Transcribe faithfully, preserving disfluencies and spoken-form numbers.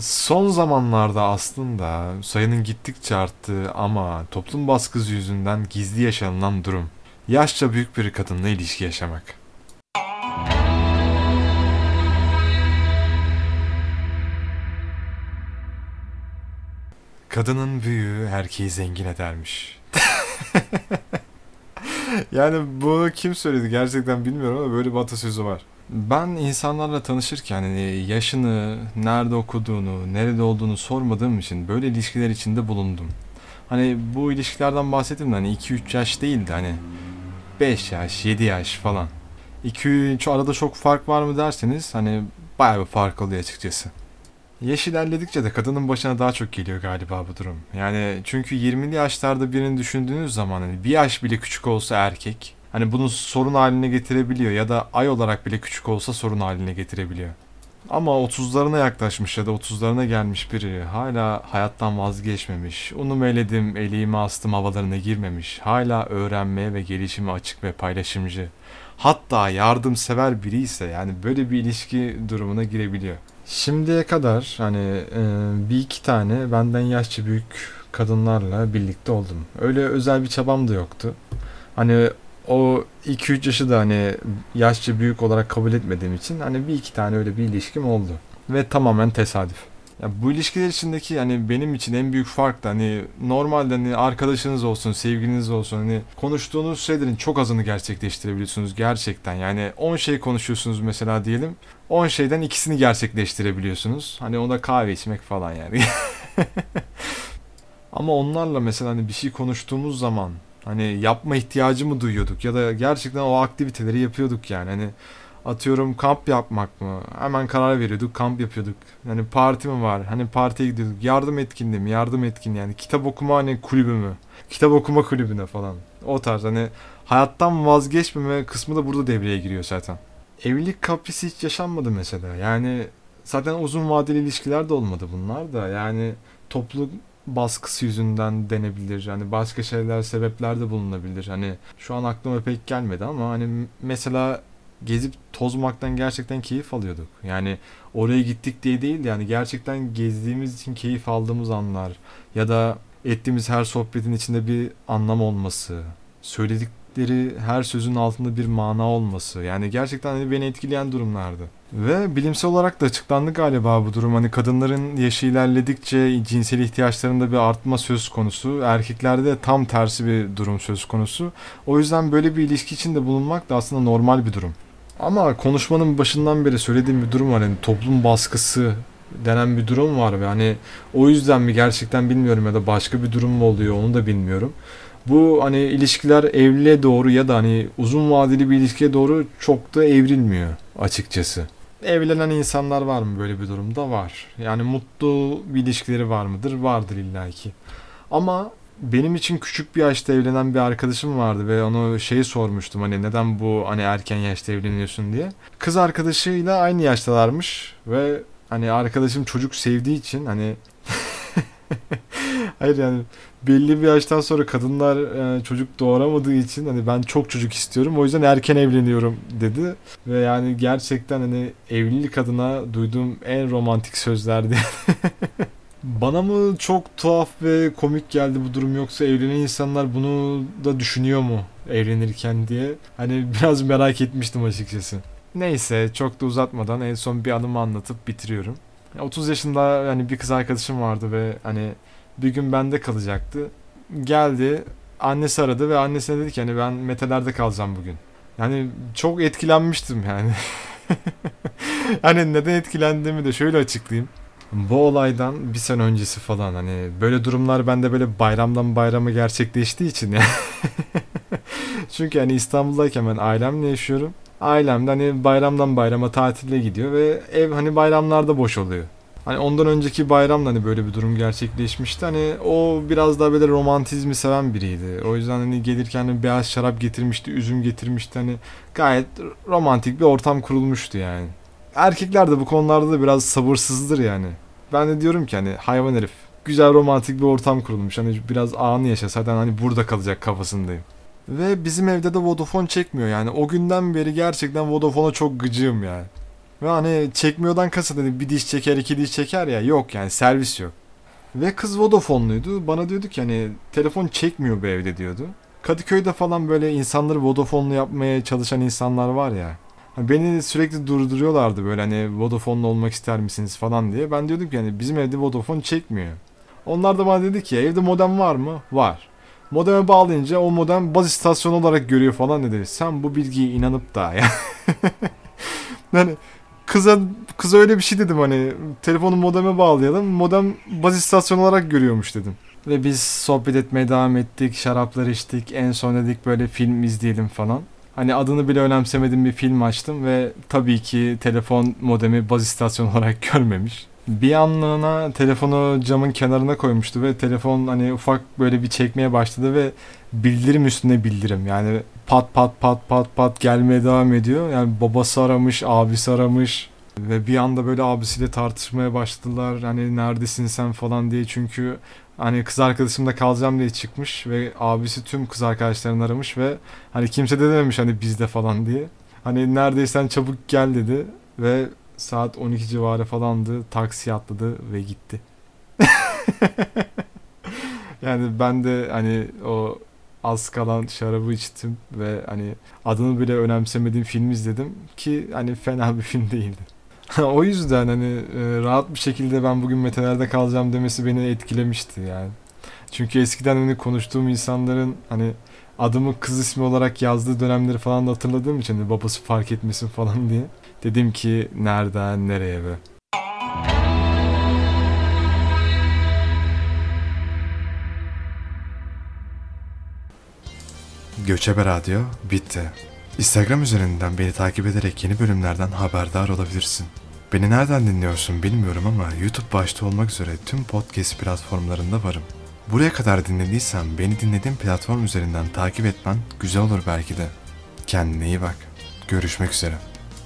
Son zamanlarda aslında sayının gittikçe arttığı ama toplum baskısı yüzünden gizli yaşanılan durum. Yaşça büyük bir kadınla ilişki yaşamak. Kadının büyüğü erkeği zengin edermiş. Yani bunu kim söyledi gerçekten bilmiyorum ama böyle bir atasözü var. Ben insanlarla tanışırken yaşını, nerede okuduğunu, nerede olduğunu sormadığım için böyle ilişkiler içinde bulundum. Hani bu ilişkilerden bahsettim de hani iki üç yaş değildi, hani beş yaş, yedi yaş falan. iki üç arada çok fark var mı derseniz hani bayağı bir fark oluyor açıkçası. Yaş ilerledikçe de kadının başına daha çok geliyor galiba bu durum. Yani çünkü yirmili yaşlarda birini düşündüğünüz zaman hani bir yaş bile küçük olsa erkek, hani bunu sorun haline getirebiliyor ya da ay olarak bile küçük olsa sorun haline getirebiliyor. Ama otuzlarına yaklaşmış ya da otuzlarına gelmiş biri hala hayattan vazgeçmemiş, unum eledim, eliğimi astım havalarına girmemiş, hala öğrenmeye ve gelişime açık ve paylaşımcı, hatta yardımsever biri ise yani böyle bir ilişki durumuna girebiliyor. Şimdiye kadar hani bir iki tane benden yaşça büyük kadınlarla birlikte oldum. Öyle özel bir çabam da yoktu. Hani o iki üç yaşı da hani yaşça büyük olarak kabul etmediğim için hani bir iki tane öyle bir ilişkim oldu. Ve tamamen tesadüf. Ya bu ilişkiler içindeki hani benim için en büyük fark da hani normalde hani arkadaşınız olsun, sevgiliniz olsun hani konuştuğunuz şeylerin çok azını gerçekleştirebiliyorsunuz gerçekten. Yani on şey konuşuyorsunuz mesela diyelim. on şeyden ikisini gerçekleştirebiliyorsunuz. Hani onda kahve içmek falan yani. Ama onlarla mesela hani bir şey konuştuğumuz zaman hani yapma ihtiyacı mı duyuyorduk ya da gerçekten o aktiviteleri yapıyorduk yani. Hani atıyorum kamp yapmak mı? Hemen karar veriyorduk, kamp yapıyorduk. Hani parti mi var? Hani partiye gidiyorduk. Yardım etkinliği mi? Yardım etkinliği yani. Kitap okuma hani kulübü mü? Kitap okuma kulübüne falan. O tarz hani hayattan vazgeçmeme kısmı da burada devreye giriyor zaten. Evlilik kaprisi hiç yaşanmadı mesela. Yani zaten uzun vadeli ilişkiler de olmadı bunlar da. Yani topluluk baskısı yüzünden denebilir. Hani başka şeyler, sebepler de bulunabilir. Hani şu an aklıma pek gelmedi ama hani mesela gezip tozmaktan gerçekten keyif alıyorduk. Yani oraya gittik diye değil yani gerçekten gezdiğimiz için keyif aldığımız anlar ya da ettiğimiz her sohbetin içinde bir anlam olması, söyledikleri her sözün altında bir mana olması yani gerçekten beni etkileyen durumlardı. Ve bilimsel olarak da açıklandı galiba bu durum. Hani kadınların yaşı ilerledikçe cinsel ihtiyaçlarında bir artma söz konusu. Erkeklerde de tam tersi bir durum söz konusu. O yüzden böyle bir ilişki içinde bulunmak da aslında normal bir durum. Ama konuşmanın başından beri söylediğim bir durum var. Yani toplum baskısı denen bir durum var ve hani o yüzden mi gerçekten bilmiyorum ya da başka bir durum mu oluyor onu da bilmiyorum. Bu hani ilişkiler evliliğe doğru ya da hani uzun vadeli bir ilişkiye doğru çok da evrilmiyor açıkçası. Evlenen insanlar var mı böyle bir durumda? Var. Yani mutlu bir ilişkileri var mıdır? Vardır illaki. Ama benim için küçük bir yaşta evlenen bir arkadaşım vardı ve ona şeyi sormuştum hani neden bu hani erken yaşta evleniyorsun diye. Kız arkadaşıyla aynı yaştalarmış ve hani arkadaşım çocuk sevdiği için hani hayır yani belli bir yaştan sonra kadınlar çocuk doğuramadığı için hani ben çok çocuk istiyorum o yüzden erken evleniyorum dedi. Ve yani gerçekten hani evlilik adına duyduğum en romantik sözlerdi. Bana mı çok tuhaf ve komik geldi bu durum yoksa evlenen insanlar bunu da düşünüyor mu evlenirken diye. Hani biraz merak etmiştim açıkçası. Neyse çok da uzatmadan en son bir anımı anlatıp bitiriyorum. otuz yaşında hani bir kız arkadaşım vardı ve hani bir gün bende kalacaktı. Geldi, annesi aradı ve annesine dedi ki hani ben metelerde kalacağım bugün. Yani çok etkilenmiştim yani. Hani neden etkilendiğimi de şöyle açıklayayım. Bu olaydan bir sene öncesi falan hani böyle durumlar bende böyle bayramdan bayrama gerçekleştiği için yani. Çünkü hani İstanbul'dayken ben ailemle yaşıyorum. Ailem de hani bayramdan bayrama tatile gidiyor ve ev hani bayramlarda boş oluyor. Hani ondan önceki bayramda hani böyle bir durum gerçekleşmişti. Hani o biraz daha böyle romantizmi seven biriydi. O yüzden hani gelirken hani beyaz şarap getirmişti, üzüm getirmişti. Hani gayet romantik bir ortam kurulmuştu yani. Erkekler de bu konularda da biraz sabırsızdır yani. Ben de diyorum ki hani hayvan herif. Güzel romantik bir ortam kurulmuş. Hani biraz anı yaşa zaten hani burada kalacak kafasındayım. Ve bizim evde de Vodafone çekmiyor yani. O günden beri gerçekten Vodafone'a çok gıcığım yani. Ve hani çekmiyordan kasıt dedi, bir diş çeker iki diş çeker ya, yok yani, servis yok. Ve kız Vodafone'luydu. Bana diyordu ki hani telefon çekmiyor bu evde diyordu. Kadıköy'de falan böyle insanları Vodafone'lu yapmaya çalışan insanlar var ya. Beni sürekli durduruyorlardı böyle hani Vodafone'lu olmak ister misiniz falan diye. Ben diyordum ki hani bizim evde Vodafone çekmiyor. Onlar da bana dedi ki evde modem var mı? Var. Modeme bağlayınca o modem baz istasyonu olarak görüyor falan dedi. Sen bu bilgiye inanıp da ya. Yani kıza, kıza öyle bir şey dedim hani telefonu modeme bağlayalım. Modem baz istasyonu olarak görüyormuş dedim. Ve biz sohbet etmeye devam ettik. Şaraplar içtik. En son dedik böyle film izleyelim falan. Hani adını bile önemsemedim, bir film açtım ve tabii ki telefon modemi baz istasyonu olarak görmemiş. Bir anlığına telefonu camın kenarına koymuştu ve telefon hani ufak böyle bir çekmeye başladı ve bildirim üstüne bildirim. Yani pat pat pat pat pat gelmeye devam ediyor. Yani babası aramış, abisi aramış ve bir anda böyle abisiyle tartışmaya başladılar. Hani neredesin sen falan diye, çünkü hani kız arkadaşımda kalacağım diye çıkmış ve abisi tüm kız arkadaşlarını aramış ve hani kimse de dememiş hani bizde falan diye. Hani neredeysen çabuk gel dedi ve saat on iki civarı falandı, taksiye atladı ve gitti. Yani ben de hani o az kalan şarabı içtim ve hani adını bile önemsemediğim filmi izledim ki hani fena bir film değildi. O yüzden hani rahat bir şekilde ben bugün metelerde kalacağım demesi beni etkilemişti yani. Çünkü eskiden hani konuştuğum insanların hani adımı kız ismi olarak yazdığı dönemleri falan da hatırladığım için hani babası fark etmesin falan diye. Dedim ki nereden nereye be. Göçebe Radyo bitti. Instagram üzerinden beni takip ederek yeni bölümlerden haberdar olabilirsin. Beni nereden dinliyorsun bilmiyorum ama YouTube başta olmak üzere tüm podcast platformlarında varım. Buraya kadar dinlediysen beni dinlediğin platform üzerinden takip etmen güzel olur belki de. Kendine iyi bak. Görüşmek üzere.